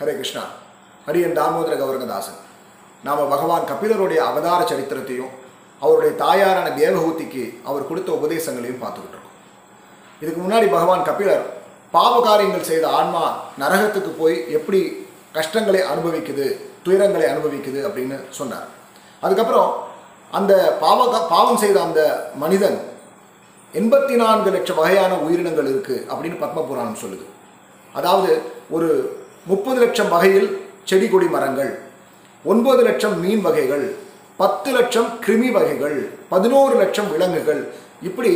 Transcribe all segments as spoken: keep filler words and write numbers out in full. ஹரே கிருஷ்ணா. ஹரியன் தாமோதர கௌரங்கதாசன். நாம் பகவான் கபிலருடைய அவதார சரித்திரத்தையும் அவருடைய தாயாரான தேவஹூதிக்கு அவர் கொடுத்த உபதேசங்களையும் பார்த்துக்கிட்டு இருக்கோம். இதுக்கு முன்னாடி பகவான் கபிலர் பாவகாரியங்கள் செய்த ஆன்மா நரகத்துக்கு போய் எப்படி கஷ்டங்களை அனுபவிக்குது, துயரங்களை அனுபவிக்குது அப்படின்னு சொன்னார். அதுக்கப்புறம் அந்த பாவ பாவம் செய்த அந்த மனிதன் எண்பத்தி நான்கு லட்சம் வகையான உயிரினங்கள் இருக்குது அப்படின்னு பத்ம புராணம் சொல்லுது. அதாவது ஒரு முப்பது லட்சம் வகையில் செடி கொடி மரங்கள், ஒன்பது லட்சம் மீன் வகைகள், பத்து லட்சம் கிருமி வகைகள், பதினோரு லட்சம் விலங்குகள், இப்படி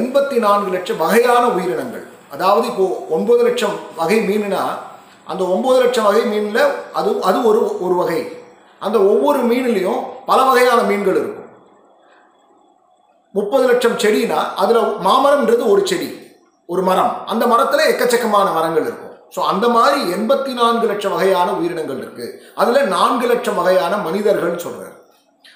எண்பத்தி நான்கு லட்சம் வகையான உயிரினங்கள். அதாவது இப்போது ஒன்பது லட்சம் வகை மீனுனா அந்த ஒம்பது லட்சம் வகை மீனில் அது அது ஒரு ஒரு வகை. அந்த ஒவ்வொரு மீன்லேயும் பல வகையான மீன்கள் இருக்கும். முப்பது லட்சம் செடினா அதில் மாமரம்ன்றது ஒரு செடி, ஒரு மரம், அந்த மரத்தில் எக்கச்சக்கமான மரங்கள் இருக்கும். ஸோ அந்த மாதிரி எண்பத்தி நான்கு லட்சம் வகையான உயிரினங்கள் இருக்குது. அதில் நான்கு லட்சம் வகையான மனிதர்கள்னு சொல்கிறார்.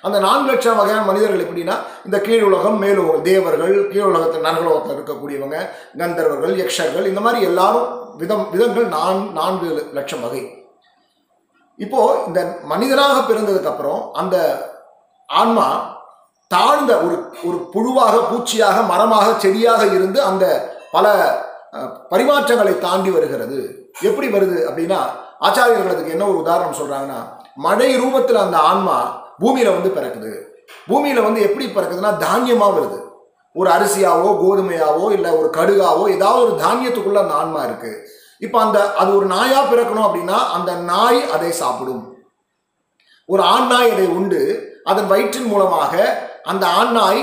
அந்த நான்கு லட்சம் வகையான மனிதர்கள் எப்படின்னா இந்த கீழுலகம், மேலுலகம், தேவர்கள், கீழுலகத்தில் நரகலோகத்தில் இருக்கக்கூடியவங்க, கந்தர்வர்கள், யக்ஷர்கள், இந்த மாதிரி எல்லாரும் விதம் விதங்கள் நான் நான்கு லட்சம் வகை. இப்போது இந்த மனிதனாக பிறந்ததுக்கப்புறம் அந்த ஆன்மா தாழ்ந்த ஒரு ஒரு புழுவாக, பூச்சியாக, மரமாக, செடியாக இருந்து அந்த பல பரிமாற்றங்களை தாண்டி வருகிறது. எப்படி வருது அப்படின்னா ஆச்சாரியர்கள் அதுக்கு என்ன ஒரு உதாரணம் சொல்கிறாங்கன்னா, மழை ரூபத்தில் அந்த ஆன்மா பூமியில் வந்து பிறக்குது. பூமியில் வந்து எப்படி பிறக்குதுன்னா தானியமாக வருது. ஒரு அரிசியாவோ, கோதுமையாவோ, இல்லை ஒரு கடுகாவோ, ஏதாவது ஒரு தானியத்துக்குள்ளே அந்த ஆன்மா இருக்குது. இப்போ அந்த அது ஒரு நாயாக பிறக்கணும் அப்படின்னா அந்த நாய் அதை சாப்பிடும். ஒரு ஆண் நாய் அதை உண்டு. அதன் வயிற்றின் மூலமாக அந்த ஆண் நாய்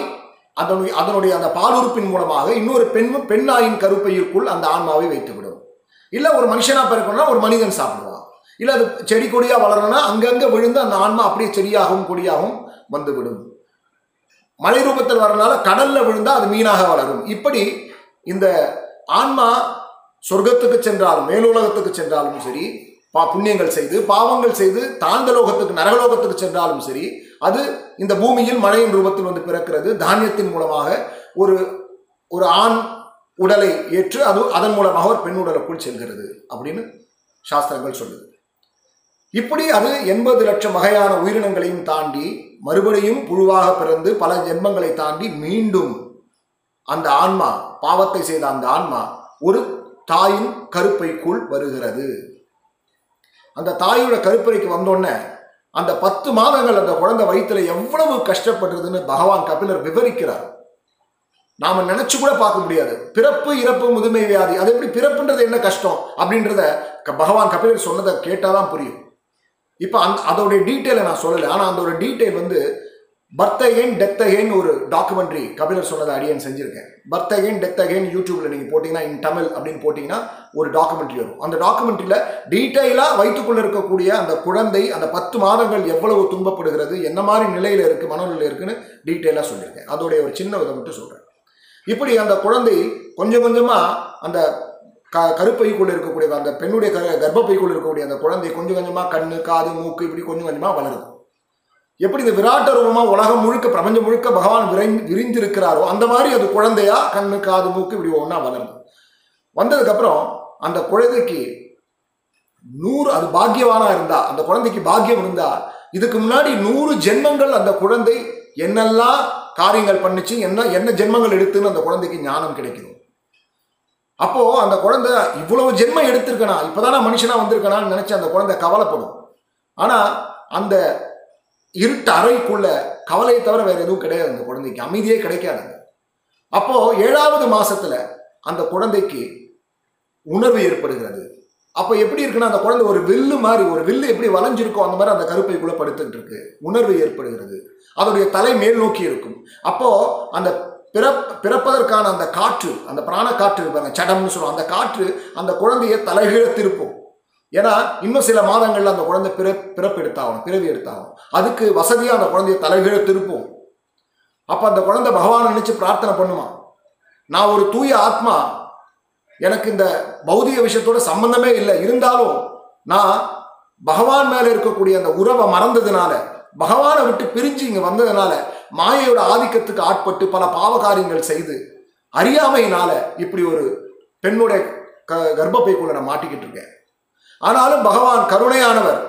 அதனுடைய அதனுடைய அந்த பாலுறுப்பின் மூலமாக இன்னொரு பெண் பெண் நாயின் கருப்பையிற்குள் அந்த ஆன்மாவை வைத்துவிடும். இல்லை ஒரு மனுஷனாக பிறக்கணும்னா ஒரு மனிதன் சாப்பிடுவான். இல்லை அது செடி கொடியாக வளரணும்னா அங்கங்கே விழுந்து அந்த ஆன்மா அப்படியே செடியாகவும் கொடியாகவும் வந்துவிடும். மலை ரூபத்தில் வரனால கடலில் விழுந்தால் அது மீனாக வளரும். இப்படி இந்த ஆன்மா சொர்க்கத்துக்கு சென்றாலும், மேலுலகத்துக்கு சென்றாலும் சரி, பா புண்ணியங்கள் செய்து பாவங்கள் செய்து தாழ்ந்த லோகத்துக்கு, நரகலோகத்துக்கு சென்றாலும் சரி, அது இந்த பூமியில் மழையின் ரூபத்தில் வந்து பிறக்கிறது. தானியத்தின் மூலமாக ஒரு ஒரு ஆண் உடலை ஏற்று அது அதன் மூலமாக ஒரு பெண் உடலுக்குள் செல்கிறது அப்படின்னு சாஸ்திரங்கள் சொல்லுது. இப்படி அது எண்பது லட்சம் வகையான உயிரினங்களையும் தாண்டி மறுபடியும் புழுவாக பிறந்து பல ஜென்மங்களை தாண்டி மீண்டும் அந்த ஆன்மா, பாவத்தை செய்த அந்த ஆன்மா ஒரு தாயின் கருப்பைக்குள் வருகிறது. அந்த தாயோட கருப்பறைக்கு வந்தோடனே அந்த பத்து மாதங்கள் அந்த குழந்தை வயிற்றுல எவ்வளவு கஷ்டப்படுறதுன்னு பகவான் கபிலர் விவரிக்கிறார். நாம நினைச்சு கூட பார்க்க முடியாது. பிறப்பு, இறப்பு, முதுமை, வியாதி, அது எப்படி பிறப்புன்றது என்ன கஷ்டம் அப்படின்றத பகவான் கபிலர் சொன்னதை கேட்டாதான் புரியும். இப்போ அந் அதோடைய டீட்டெயிலை நான் சொல்லலை. ஆனால் அந்த ஒரு டீட்டெயில் வந்து பர்த் அகைன் டெத் அகைன் ஒரு டாக்குமெண்ட்ரி கபிலர் சொன்னதை அடியேன் செஞ்சுருக்கேன். பர்த் அகைன் டெத் அகைன் யூடியூப்ல நீங்கள் போட்டிங்கன்னா, இன் தமிழ் அப்படின்னு போட்டிங்கன்னா ஒரு டாக்குமெண்ட்ரி வரும். அந்த டாக்குமெண்ட்ரியில் டீட்டெயிலாக வயிற்றுக்குள்ளே இருக்கக்கூடிய அந்த குழந்தை அந்த பத்து மாதங்கள் எவ்வளவு துன்பப்படுகிறது, என்ன மாதிரி நிலையில் இருக்குது, மனநிலையில் இருக்குன்னு டீட்டெயிலாக சொல்லியிருக்கேன். அதோடைய ஒரு சின்ன இதை மட்டும் சொல்கிறேன். இப்படி அந்த குழந்தை கொஞ்சம் கொஞ்சமாக அந்த க கருப்பைக்குள்ளே இருக்கக்கூடிய அந்த பெண்ணுடைய க கர்ப்பைக்குள்ளே இருக்கக்கூடிய அந்த குழந்தை கொஞ்சம் கொஞ்சமாக கண்ணு, காது, மூக்கு இப்படி கொஞ்சம் கொஞ்சமாக வளருது. எப்படி இந்த விராட்ட ரூபமாக உலகம் முழுக்க, பிரபஞ்சம் முழுக்க பகவான் விரை விரிந்திருக்கிறாரோ அந்த மாதிரி அது குழந்தையா கண்ணு, காது, மூக்கு இப்படி ஒன்றா வளருது. வந்ததுக்கப்புறம் அந்த குழந்தைக்கு நூறு, அது பாக்கியவானாக இருந்தால், அந்த குழந்தைக்கு பாக்கியம் இருந்தால், இதுக்கு முன்னாடி நூறு ஜென்மங்கள் அந்த குழந்தை என்னெல்லாம் காரியங்கள் பண்ணிச்சு, என்ன என்ன ஜென்மங்கள் எடுத்துன்னு அந்த குழந்தைக்கு ஞானம் கிடைக்குது. அப்போது அந்த குழந்தை இவ்வளவு ஜென்மம் எடுத்திருக்கனா, இப்போ தானே மனுஷனாக வந்திருக்கனான்னு நினச்சி அந்த குழந்தை கவலைப்படும். ஆனால் அந்த இருட்டு அறைக்குள்ள கவலையை தவிர வேறு எதுவும் கிடையாது. அந்த குழந்தைக்கு அமைதியே கிடைக்காது. அப்போது ஏழாவது மாதத்தில் அந்த குழந்தைக்கு உணர்வு ஏற்படுகிறது. அப்போ எப்படி இருக்குன்னா அந்த குழந்தை ஒரு வில்லு மாதிரி, ஒரு வில்லு எப்படி வளைஞ்சிருக்கோ அந்த மாதிரி அந்த கருப்பைக்குள்ளே படுத்துக்கிட்டு இருக்கு. உணர்வு ஏற்படுகிறது. அதோடைய தலை மேல் நோக்கி இருக்கும். அப்போது அந்த பிறப் பிறப்பதற்கான அந்த காற்று, அந்த பிராண காற்று இருப்பாங்க, சடம்னு சொல்லுவோம், அந்த காற்று அந்த குழந்தையை தலைகீழ திருப்பும். ஏன்னா இன்னும் சில மாதங்களில் அந்த குழந்தை பிற பிறப்பு எடுத்தாகணும், பிறவி எடுத்தாகும். அதுக்கு வசதியாக அந்த குழந்தைய தலைகீழ திருப்பும். அப்போ அந்த குழந்தை பகவானை நினச்சி பிரார்த்தனை பண்ணுமா, நான் ஒரு தூய ஆத்மா, எனக்கு இந்த பௌதிக விஷயத்தோட சம்பந்தமே இல்லை, இருந்தாலும் நான் பகவான் மேலே இருக்கக்கூடிய அந்த உறவை மறந்ததுனால, பகவானை விட்டு பிரிஞ்சு இங்கே வந்ததுனால, மாயையோட ஆதிக்கத்துக்கு ஆட்பட்டு பல பாவகாரியங்கள் செய்து அறியாமையினால இப்படி ஒரு பெண்ணுடைய க கர்ப்பப்பைக்குள்ள நான் மாட்டிக்கிட்டு இருக்கேன். ஆனாலும் பகவான் கருணையானவர்.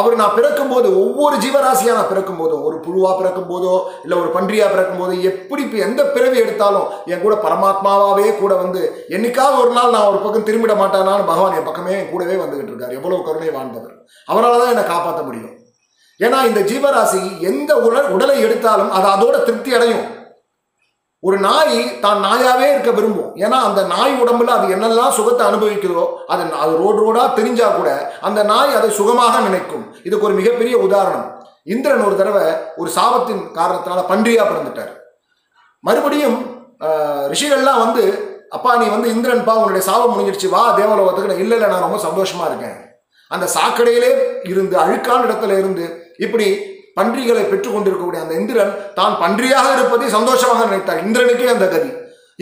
அவர் நான் பிறக்கும் போது ஒவ்வொரு ஜீவராசியாக நான் பிறக்கும் போதோ, ஒரு புழுவா பிறக்கும் போதோ இல்லை ஒரு பன்றியா பிறக்கும் போதோ, எப்படி எந்த பிறவி எடுத்தாலும் என் கூட பரமாத்மாவே கூட வந்து என்னைக்காவது ஒரு நாள் நான் ஒரு பக்கம் திரும்பிட மாட்டானான்னு பகவான் என் பக்கமே என் கூடவே வந்துகிட்டு இருக்கார். எவ்வளவு கருணை வாழ்ந்தவர். அவரால் தான் என்னை காப்பாற்ற முடியும். ஏன்னா இந்த ஜீவராசி எந்த உடல் உடலை எடுத்தாலும் அது அதோட திருப்தி அடையும். ஒரு நாய் தான் நாயாவே இருக்க விரும்பும். ஏன்னா அந்த நாய் உடம்புல அது என்னெல்லாம் சுகத்தை அனுபவிக்கிறதோ அது அது ரோடு ரோடா தெரிஞ்சா கூட அந்த நாய் அதை சுகமாக நினைக்கும். இதுக்கு ஒரு மிகப்பெரிய உதாரணம், இந்திரன் ஒரு தடவை ஒரு சாபத்தின் காரணத்தினால பன்றியா பிறந்துட்டார். மறுபடியும் ரிஷிகள்லாம் வந்து, அப்பா நீ வந்து இந்திரன்பா உன்னுடைய சாபம் முடிஞ்சிடுச்சு வா தேவலோகத்துக்கு. இல்லை இல்லை நான் ரொம்ப சந்தோஷமா இருக்கேன். அந்த சாக்கடையிலே இருந்து அழுக்கான இடத்துல இருந்து இப்படி பன்றிகளை பெற்றுக் கொண்டிருக்கக்கூடிய அந்த இந்திரன் தான் பன்றியாக இருப்பதை சந்தோஷமாக நினைத்தார். இந்திரனுக்கே அந்த கதி.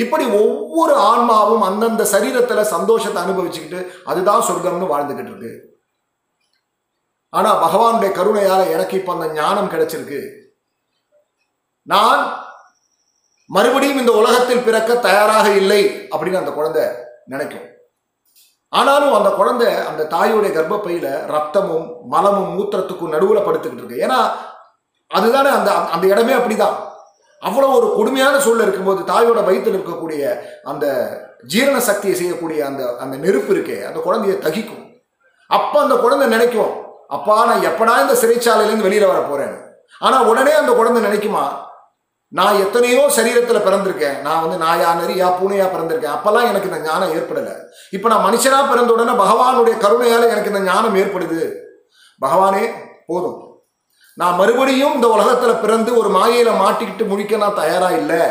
இப்படி ஒவ்வொரு ஆன்மாவும் அந்தந்த சரீரத்துல சந்தோஷத்தை அனுபவிச்சுக்கிட்டு அதுதான் சொர்க்கம்னு வாழ்ந்துகிட்டு இருக்கு. ஆனா பகவானுடைய கருணையால எனக்கு இப்ப அந்த ஞானம் கிடைச்சிருக்கு. நான் மறுபடியும் இந்த உலகத்தில் பிறக்க தயாராக இல்லை அப்படின்னு அந்த குழந்தை நினைக்கும். ஆனாலும் அந்த குழந்தை அந்த தாயுடைய கர்ப்பப்பையில ரத்தமும் மலமும் மூத்திரத்துக்கும் நடுவுல படுத்துக்கிட்டு இருக்கு. ஏன்னா அதுதானே அந்த அந்த இடமே அப்படிதான். அவ்வளவு ஒரு கொடுமையான சூழல் இருக்கும்போது தாயோட வயிற்றில் இருக்கக்கூடிய அந்த ஜீரண சக்தியை செய்யக்கூடிய அந்த அந்த நெருப்பு இருக்கே அந்த குழந்தைய தகிக்கும். அப்ப அந்த குழந்தை நினைக்கும், அப்பா நான் எப்படா இந்த சிறைச்சாலையிலேருந்து வெளியில வர போறேன்னு. ஆனா உடனே அந்த குழந்தை நினைக்குமா, நான் எத்தனையோ சரீரத்தில் பிறந்திருக்கேன், நான் வந்து நாயா நரியா பூனையா பிறந்திருக்கேன், அப்பெல்லாம் எனக்கு இந்த ஞானம் ஏற்படலை. இப்போ நான் மனுஷனா பிறந்த உடனே பகவானுடைய கருணையால் எனக்கு இந்த ஞானம் ஏற்படுது. பகவானே போதும், நான் மறுபடியும் இந்த உலகத்தில் பிறந்து ஒரு மாயையில மாட்டிக்கிட்டு முடிக்க நான் தயாரா இல்லை.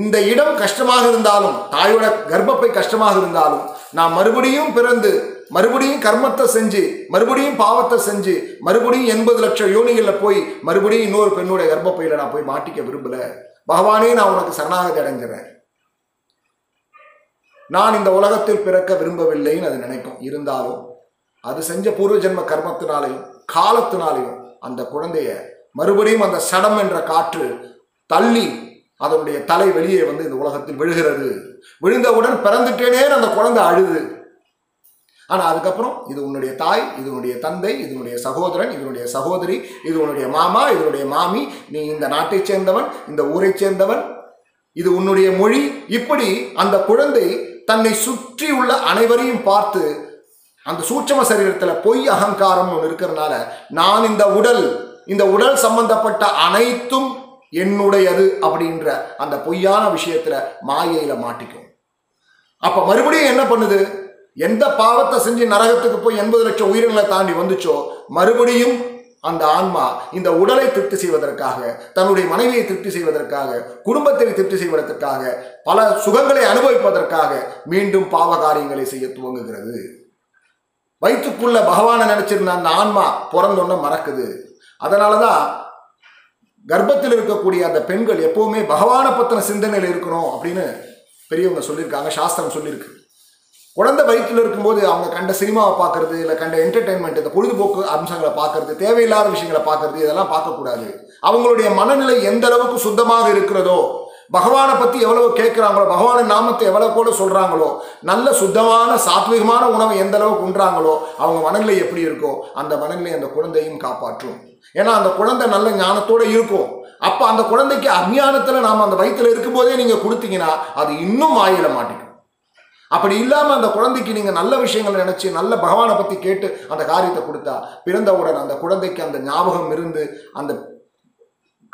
இந்த இடம் கஷ்டமாக இருந்தாலும், தாயோட கர்ப்பப்பை கஷ்டமாக இருந்தாலும், நான் மறுபடியும் பிறந்து மறுபடியும் கர்மத்தை செஞ்சு மறுபடியும் பாவத்தை செஞ்சு மறுபடியும் எண்பது லட்சம் யோனிகள்ல போய் மறுபடியும் இன்னொரு பெண்ணுடைய கர்ப்பப்பையில நான் போய் மாட்டிக்க விரும்பல. பகவானே நான் உனக்கு சரணாகதி அடைஞ்சிறேன், நான் இந்த உலகத்தில் பிறக்க விரும்பவில்லைன்னு அது நினைக்கும். இருந்தாலும் அது செஞ்ச பூர்வ ஜென்ம கர்மத்தினாலையும் காலத்தினாலையும் அந்த குழந்தைய மறுபடியும் அந்த சடம் என்ற காற்று தள்ளி அதனுடைய தலை வெளியே வந்து இந்த உலகத்தில் விழுகிறது. விழுந்தவுடன் பிறந்துட்டேனே அந்த குழந்தை அழுது. ஆனா அதுக்கப்புறம் இது உன்னுடைய தாய், இது உன்னுடைய தந்தை, இது உன்னுடைய சகோதரன், இதனுடைய சகோதரி, இது உன்னுடைய மாமா, இதனுடைய மாமி, நீ இந்த நாட்டை சேர்ந்தவன், இந்த ஊரை சேர்ந்தவன், இது உன்னுடைய மொழி, இப்படி அந்த குழந்தை தன்னை சுற்றி உள்ள அனைவரையும் பார்த்து அந்த சூட்சம சரீரத்துல பொய் அகங்காரம் ஒன்று இருக்கிறதுனால நான் இந்த உடல் இந்த உடல் சம்பந்தப்பட்ட அனைத்தும் என்னுடையது அப்படின்ற அந்த பொய்யான விஷயத்துல மாயையில மாட்டிக்கும். அப்ப மறுபடியும் என்ன பண்ணுது, எந்த பாவத்தை செஞ்சு நரகத்துக்கு போய் எண்பது லட்சம் உயிரினங்களை தாண்டி வந்துச்சோ மறுபடியும் அந்த ஆன்மா இந்த உடலை திருப்தி செய்வதற்காக, தன்னுடைய மனைவியை திருப்தி செய்வதற்காக, குடும்பத்தை திருப்தி செய்வதற்காக, பல சுகங்களை அனுபவிப்பதற்காக மீண்டும் பாவ காரியங்களை செய்ய துவங்குகிறது. வயிற்றுக்குள்ள பகவானை நினைச்சிருந்த அந்த ஆன்மா பிறந்தொன்னு மறக்குது. அதனாலதான் கர்ப்பத்தில் இருக்கக்கூடிய அந்த பெண்கள் எப்பவுமே பகவானை பத்தின சிந்தனையில் இருக்கணும் அப்படின்னு பெரியவங்க சொல்லியிருக்காங்க, சாஸ்திரம் சொல்லியிருக்கு. குழந்தை வயிற்றில் இருக்கும்போது அவங்க கண்ட சினிமாவை பார்க்கறது இல்லை கண்ட என்டர்டெயின்மெண்ட் இந்த பொழுதுபோக்கு அம்சங்களை பார்க்கறது, தேவையில்லாத விஷயங்களை பார்க்கறது, இதெல்லாம் பார்க்கக்கூடாது. அவங்களுடைய மனநிலை எந்த அளவுக்கு சுத்தமாக இருக்கிறதோ, பகவானை பற்றி எவ்வளவு கேட்குறாங்களோ, பகவானின் நாமத்தை எவ்வளோ கூட சொல்கிறாங்களோ, நல்ல சுத்தமான சாத்விகமான உணவை எந்த அளவுக்கு உண்றாங்களோ, அவங்க மனநிலை எப்படி இருக்கோ அந்த மனநிலை அந்த குழந்தையும் காப்பாற்றும். ஏன்னா அந்த குழந்தை நல்ல ஞானத்தோடு இருக்கும். அப்போ அந்த குழந்தைக்கு அஞ்ஞானத்தில் நாம் அந்த வயிற்றில் இருக்கும்போதே நீங்கள் கொடுத்தீங்கன்னா அது இன்னும் மாயில மாட்டேங்குது. அப்படி இல்லாமல் அந்த குழந்தைக்கு நீங்கள் நல்ல விஷயங்களை நினச்சி நல்ல பகவானை பற்றி கேட்டு அந்த காரியத்தை கொடுத்தா பிறந்தவுடன் அந்த குழந்தைக்கு அந்த ஞாபகம் இருந்து அந்த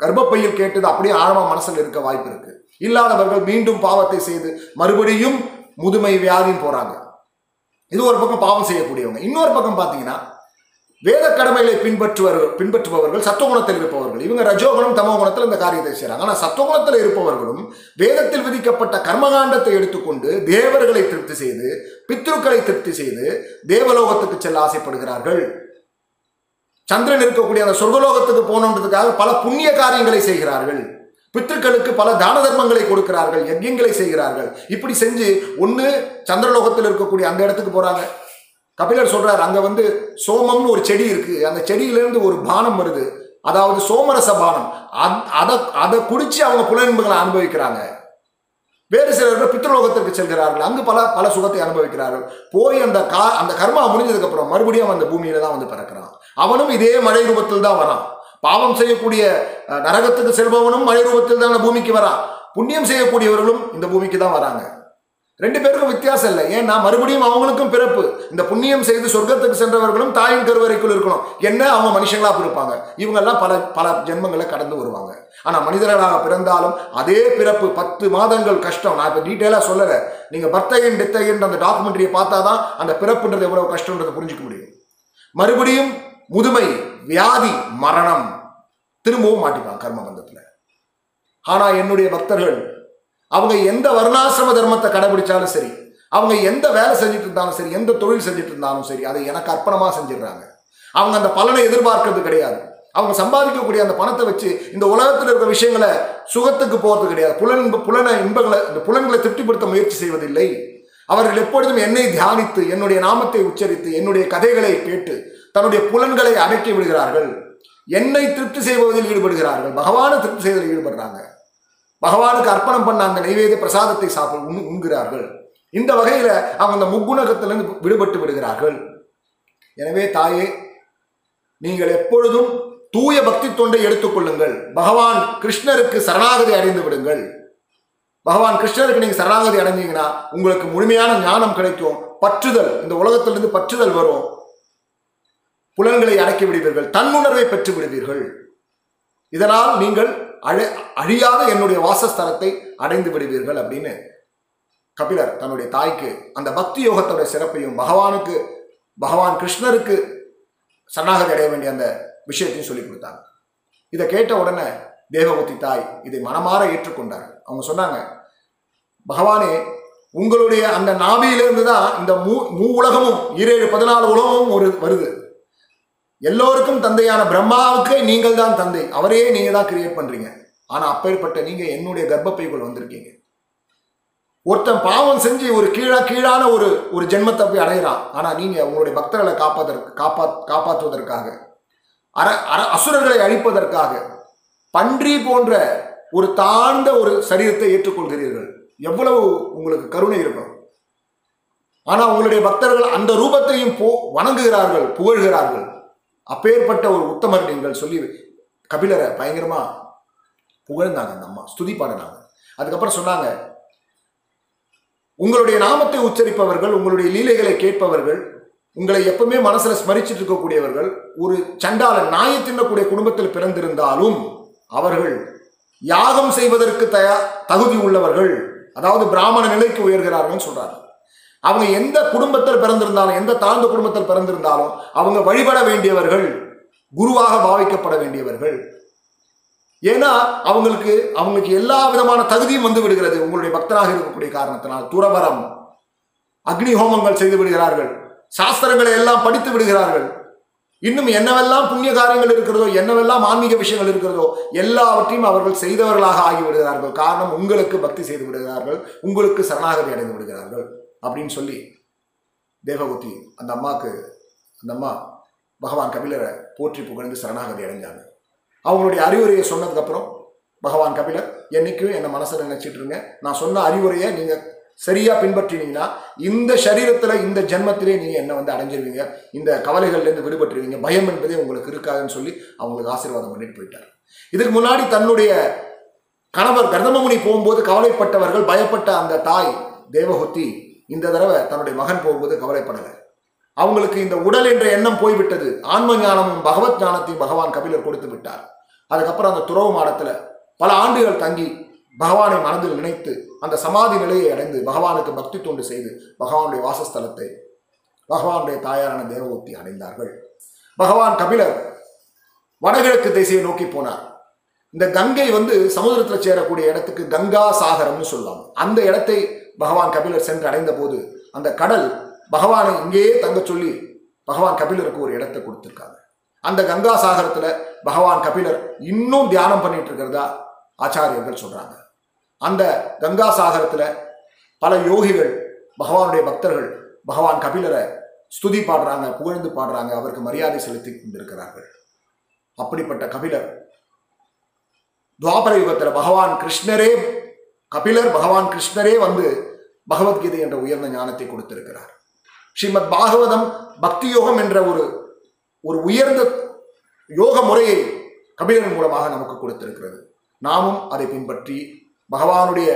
கர்ப்பப்பையில் கேட்டது அப்படியே ஆழமாக மனசில் இருக்க வாய்ப்பு இருக்குது. இல்லாதவர்கள் மீண்டும் பாவத்தை செய்து மறுபடியும் முதுமை வியாதின்னு போகிறாங்க. இது ஒரு பக்கம் பாவம் செய்யக்கூடியவங்க. இன்னொரு பக்கம் பார்த்தீங்கன்னா வேத கடமைகளை பின்பற்றுவர் பின்பற்றுபவர்கள் சத்துவகுணத்தில் இருப்பவர்கள். இவங்க ரஜோகுணம் தமோகுணத்தில் இந்த காரியத்தை செய்கிறாங்க. ஆனால் சத்துவகுணத்தில் இருப்பவர்களும் வேதத்தில் விதிக்கப்பட்ட கர்மகாண்டத்தை எடுத்துக்கொண்டு தேவர்களை திருப்தி செய்து பித்ருக்களை திருப்தி செய்து தேவலோகத்துக்கு செல்ல ஆசைப்படுகிறார்கள். சந்திரன் இருக்கக்கூடிய அந்த சொர்க்கலோகத்துக்கு போகணுன்றதுக்காக பல புண்ணிய காரியங்களை செய்கிறார்கள். பித்ருக்களுக்கு பல தான தர்மங்களை கொடுக்கிறார்கள், யஜ்யங்களை செய்கிறார்கள். இப்படி செஞ்சு ஒன்று சந்திரலோகத்தில் இருக்கக்கூடிய அந்த இடத்துக்கு போகிறாங்க. கபிலர் சொல்றார், அங்க வந்து சோமம்னு ஒரு செடி இருக்கு, அந்த செடியிலிருந்து ஒரு பானம் வருது, அதாவது சோமரச பானம். அதை அதை குடிச்சு அவங்க புலன்புகளை அனுபவிக்கிறாங்க. வேறு சிலர்கள் பித்ருலோகத்திற்கு செல்கிறார்கள், அங்கு பல பல சுகத்தை அனுபவிக்கிறார்கள். போய் அந்த கா அந்த கர்மா முடிஞ்சதுக்கு அப்புறம் மறுபடியும் அந்த பூமியில தான் வந்து பிறக்கிறான். அவனும் இதே மழை ரூபத்தில் தான் வரான். பாவம் செய்யக்கூடிய நரகத்துக்கு செல்பவனும் மழை ரூபத்தில் தான் அந்த பூமிக்கு வரான். புண்ணியம் செய்யக்கூடியவர்களும் இந்த பூமிக்கு தான் வராங்க. ரெண்டு பேருக்கும் வித்தியாசம் இல்லை. ஏன்னா மறுபடியும் அவங்களுக்கும் பிறப்பு. இந்த புண்ணியம் செய்து சொர்க்கத்துக்கு சென்றவர்களும் தாயின் கருவறைக்குள் இருக்கணும். என்ன அவங்க மனுஷங்களா பிறப்பாங்க, இவங்கெல்லாம் பல பல ஜென்மங்களை கடந்து வருவாங்க. ஆனா மனிதர்களாக பிறந்தாலும் அதே பிறப்பு. பத்து மாதங்கள் கஷ்டம். நான் இப்ப டீட்டெயிலா சொல்லல, நீங்க பர்த்தகன் டெத்தகன் அந்த டாக்குமெண்ட்ரியை பார்த்தாதான் அந்த பிறப்புன்றது எவ்வளவு கஷ்டம்ன்றதை புரிஞ்சுக்க முடியும். மறுபடியும் முதுமை, வியாதி, மரணம், திரும்பவும் மாட்டிப்பாங்க கர்மபந்தத்துல. ஆனா என்னுடைய பக்தர்கள் அவங்க எந்த வர்ணாசிரம தர்மத்தை கடைபிடிச்சாலும் சரி, அவங்க எந்த வேலை செஞ்சுட்டு இருந்தாலும் சரி, எந்த தொழில் செஞ்சுட்டு இருந்தாலும் சரி, அதை எனக்கு அர்ப்பணமாக செஞ்சிடுறாங்க. அவங்க அந்த பலனை எதிர்பார்க்கறது கிடையாது. அவங்க சம்பாதிக்கக்கூடிய அந்த பணத்தை வச்சு இந்த உலகத்தில் இருக்கிற விஷயங்களை சுகத்துக்கு போகிறது கிடையாது. புலன் புலனை இன்பங்களை இந்த புலன்களை திருப்திப்படுத்த முயற்சி செய்வதில்லை. அவர்கள் எப்பொழுதும் என்னை தியானித்து, என்னுடைய நாமத்தை உச்சரித்து, என்னுடைய கதைகளை கேட்டு தன்னுடைய புலன்களை அடக்கி விடுகிறார்கள். என்னை திருப்தி செய்வதில் ஈடுபடுகிறார்கள். பகவானை திருப்தி செய்வதில் ஈடுபடுறாங்க. பகவானுக்கு அர்ப்பணம் பண்ண அந்த நைவேதிய பிரசாதத்தை சாப்பிட உண்கிறார்கள். இந்த வகையில அவங்க அந்த முக்குணகத்திலிருந்து விடுபட்டு விடுகிறார்கள். எனவே தாயே, நீங்கள் எப்பொழுதும் தூய பக்தி தொண்டை எடுத்துக்கொள்ளுங்கள். பகவான் கிருஷ்ணருக்கு சரணாகதி அடைந்து விடுங்கள். பகவான் கிருஷ்ணருக்கு நீங்க சரணாகதி அடைஞ்சீங்கன்னா உங்களுக்கு முழுமையான ஞானம் கிடைக்கும். பற்றுதல், இந்த உலகத்திலிருந்து பற்றுதல் வரும். புலன்களை அடக்கி விடுவீர்கள். தன்னுணர்வை பெற்று விடுவீர்கள். இதனால் நீங்கள் அழி அழியாத என்னுடைய வாசஸ்தலத்தை அடைந்து விடுவீர்கள் அப்படின்னு கபிலர் தன்னுடைய தாய்க்கு அந்த பக்தி யோகத்தோட சிறப்பையும் பகவானுக்கு பகவான் கிருஷ்ணருக்கு சரணாகதி அடைய வேண்டிய அந்த விஷயத்தையும் சொல்லி கொடுத்தாங்க. இதை கேட்ட உடனே தேவகூதி தாய் இதை மனமாற ஏற்றுக்கொண்டார். அவங்க சொன்னாங்க, பகவானே, உங்களுடைய அந்த நாபியிலிருந்து தான் இந்த மூ மூ உலகமும் ஈரேழு பதினாலு உலகமும் ஒரு வருது. எல்லோருக்கும் தந்தையான பிரம்மாவுக்கு நீங்கள் தான் தந்தை. அவரையே நீங்க தான் கிரியேட் பண்றீங்க. ஆனா அப்பேற்பட்ட நீங்க என்னுடைய கர்ப்பப்பைக்குள் வந்திருக்கீங்க. ஒருத்தன் பாவம் செஞ்சு ஒரு கீழா கீழான ஒரு ஒரு ஜென்மத்தை போய் அடையிறான். ஆனா நீங்க உங்களுடைய பக்தர்களை காப்பாதற்கு காப்பா காப்பாற்றுவதற்காக, அர அர அசுரர்களை அழிப்பதற்காக பன்றி போன்ற ஒரு தாழ்ந்த ஒரு சரீரத்தை ஏற்றுக்கொள்கிறீர்கள். எவ்வளவு உங்களுக்கு கருணை இருக்கும். ஆனா உங்களுடைய பக்தர்கள் அந்த ரூபத்தையும் போ வணங்குகிறார்கள், புகழ்கிறார்கள். அப்பேற்பட்ட ஒரு உத்தமர் நீங்கள் சொல்லி கபிலரை பயங்கரமா புகழ்ந்தாங்க. அந்த அம்மா ஸ்துதி பாடினாங்க. அதுக்கப்புறம் சொன்னாங்க, உங்களுடைய நாமத்தை உச்சரிப்பவர்கள், உங்களுடைய லீலைகளை கேட்பவர்கள், உங்களை எப்பவுமே மனசுல ஸ்மரிச்சுட்டு இருக்கக்கூடியவர்கள், ஒரு சண்டால நாயை தின்னக்கூடிய குடும்பத்தில் பிறந்திருந்தாலும் அவர்கள் யாகம் செய்வதற்கு தயா தகுதி உள்ளவர்கள். அதாவது பிராமண நிலைக்கு உயர்கிறார்கள் சொல்றாங்க. அவங்க எந்த குடும்பத்தில் பிறந்திருந்தாலும், எந்த தாழ்ந்த குடும்பத்தில் பிறந்திருந்தாலும் அவங்க வழிபட வேண்டியவர்கள், குருவாக பாவிக்கப்பட வேண்டியவர்கள். ஏன்னா அவங்களுக்கு அவங்களுக்கு எல்லா விதமான தகுதியும் வந்து விடுகிறது. உங்களுடைய பக்தராக இருக்கக்கூடிய காரணத்தினால் துறவரம், அக்னி ஹோமங்கள் செய்து விடுகிறார்கள், சாஸ்திரங்களை எல்லாம் படித்து விடுகிறார்கள். இன்னும் என்னவெல்லாம் புண்ணிய காரியங்கள் இருக்கிறதோ, என்னவெல்லாம் ஆன்மீக விஷயங்கள் இருக்கிறதோ எல்லாவற்றையும் அவர்கள் செய்தவர்களாக ஆகிவிடுகிறார்கள். காரணம், உங்களுக்கு பக்தி செய்து விடுகிறார்கள், உங்களுக்கு சரணாகதி அடைந்து விடுகிறார்கள் அப்படின்னு சொல்லி தேவகூதி அந்த அம்மாவுக்கு அந்த அம்மா பகவான் கபிலரை போற்றி புகழ்ந்து சரணாகதி அடைஞ்சாங்க. அவங்களுடைய அறிவுரையை சொன்னதுக்கப்புறம் பகவான் கபிலர், என்னைக்கும் என்னை மனசில் நினைச்சிட்டு இருங்க. நான் சொன்ன அறிவுரையை நீங்கள் சரியாக பின்பற்றினீங்கன்னா இந்த சரீரத்தில், இந்த ஜென்மத்திலே நீங்கள் என்னை வந்து அடைஞ்சிருவீங்க. இந்த கவலைகள்லேருந்து விடுபட்டுருவீங்க. பயம் என்பதே உங்களுக்கு இருக்காதுன்னு சொல்லி அவங்களுக்கு ஆசீர்வாதம் பண்ணிட்டு போயிட்டார். இதுக்கு முன்னாடி தன்னுடைய கணவர் கர்தமமுனி போகும்போது கவலைப்பட்டவர்கள், பயப்பட்ட அந்த தாய் தேவகூதி இந்த தடவை தன்னுடைய மகன் போகும்போது கவலைப்படலை. அவங்களுக்கு இந்த உடல் என்ற எண்ணம் போய்விட்டது. ஆன்ம ஞானமும் பகவத் ஞானத்தையும் பகவான் கபிலர் கொடுத்து விட்டார். அதுக்கப்புறம் அந்த துறவு மாடத்துல பல ஆண்டுகள் தங்கி பகவானை மனதில் நினைத்து அந்த சமாதி நிலையை அடைந்து பகவானுக்கு பக்தி தொண்டு செய்து பகவானுடைய வாசஸ்தலத்தை பகவானுடைய தாயாரான தேவகூதி அடைந்தார்கள். பகவான் கபிலர் வடகிழக்கு திசையை நோக்கி போனார். இந்த கங்கை வந்து சமுதிரத்தில் சேரக்கூடிய இடத்துக்கு கங்கா சாகரம்னு சொல்லுவாங்க. அந்த இடத்தை பகவான் கபிலர் சென்று அடைந்த போது அந்த கடல் பகவானை இங்கேயே தங்க சொல்லி பகவான் கபிலருக்கு ஒரு இடத்தை கொடுத்துருக்காங்க. அந்த கங்கா சாகரத்துல பகவான் கபிலர் இன்னும் தியானம் பண்ணிட்டு இருக்கிறதா ஆச்சாரியர்கள் சொல்றாங்க. அந்த கங்கா சாகரத்துல பல யோகிகள், பகவானுடைய பக்தர்கள் பகவான் கபிலரை ஸ்துதி பாடுறாங்க, புகழ்ந்து பாடுறாங்க, அவருக்கு மரியாதை செலுத்தி கொண்டிருக்கிறார்கள். அப்படிப்பட்ட கபிலர் துவாபர யுகத்துல பகவான் கிருஷ்ணரே கபிலர் பகவான் கிருஷ்ணரே வந்து பகவத்கீதை என்ற உயர்ந்த ஞானத்தை கொடுத்திருக்கிறார். ஸ்ரீமத் பாகவதம் பக்தி யோகம் என்ற ஒரு ஒரு உயர்ந்த யோக முறையை கபிலர் மூலமாக நமக்கு கொடுத்திருக்கிறது. நாமும் அதை பின்பற்றி பகவானுடைய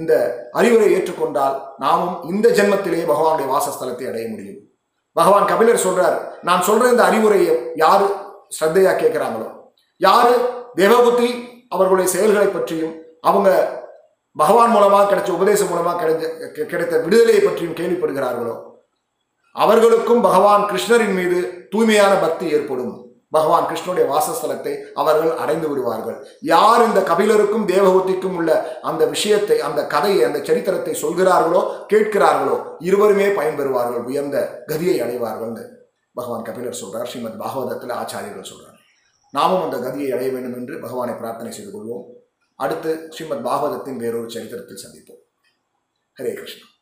இந்த அறிவுரை ஏற்றுக்கொண்டால் நாமும் இந்த ஜென்மத்திலேயே பகவானுடைய வாசஸ்தலத்தை அடைய முடியும். பகவான் கபிலர் சொல்றார், நான் சொல்ற இந்த அறிவுரையை யாரு ஸ்ரத்தையா கேட்கிறாங்களோ, யாரு தேவகுதி அவர்களுடைய செயல்களை பற்றியும் அவங்க பகவான் மூலமாக கிடைச்ச உபதேசம் மூலமாக கிடைச்ச கிடைத்த விடுதலையை பற்றியும் கேள்விப்படுகிறார்களோ அவர்களுக்கும் பகவான் கிருஷ்ணரின் மீது தூய்மையான பக்தி ஏற்படும். பகவான் கிருஷ்ணனுடைய வாசஸ்தலத்தை அவர்கள் அடைந்து விடுவார்கள். யார் இந்த கபிலருக்கும் தேவஹூதிக்கும் உள்ள அந்த விஷயத்தை, அந்த கதையை, அந்த சரித்திரத்தை சொல்கிறார்களோ, கேட்கிறார்களோ, இருவருமே பயன்பெறுவார்கள், உயர்ந்த கதியை அடைவார்கள். பகவான் கபிலர் சொல்றார், ஸ்ரீமத் பாகவதத்தில் ஆச்சாரியர்கள் சொல்றார். நாமும் அந்த கதியை அடைய வேண்டும் என்று பகவானை பிரார்த்தனை செய்து கொள்வோம். அடுத்து ஸ்ரீமத் பாகவதத்தின் வேறொரு சரித்திரத்தில் சந்திப்போம். ஹரே கிருஷ்ணா.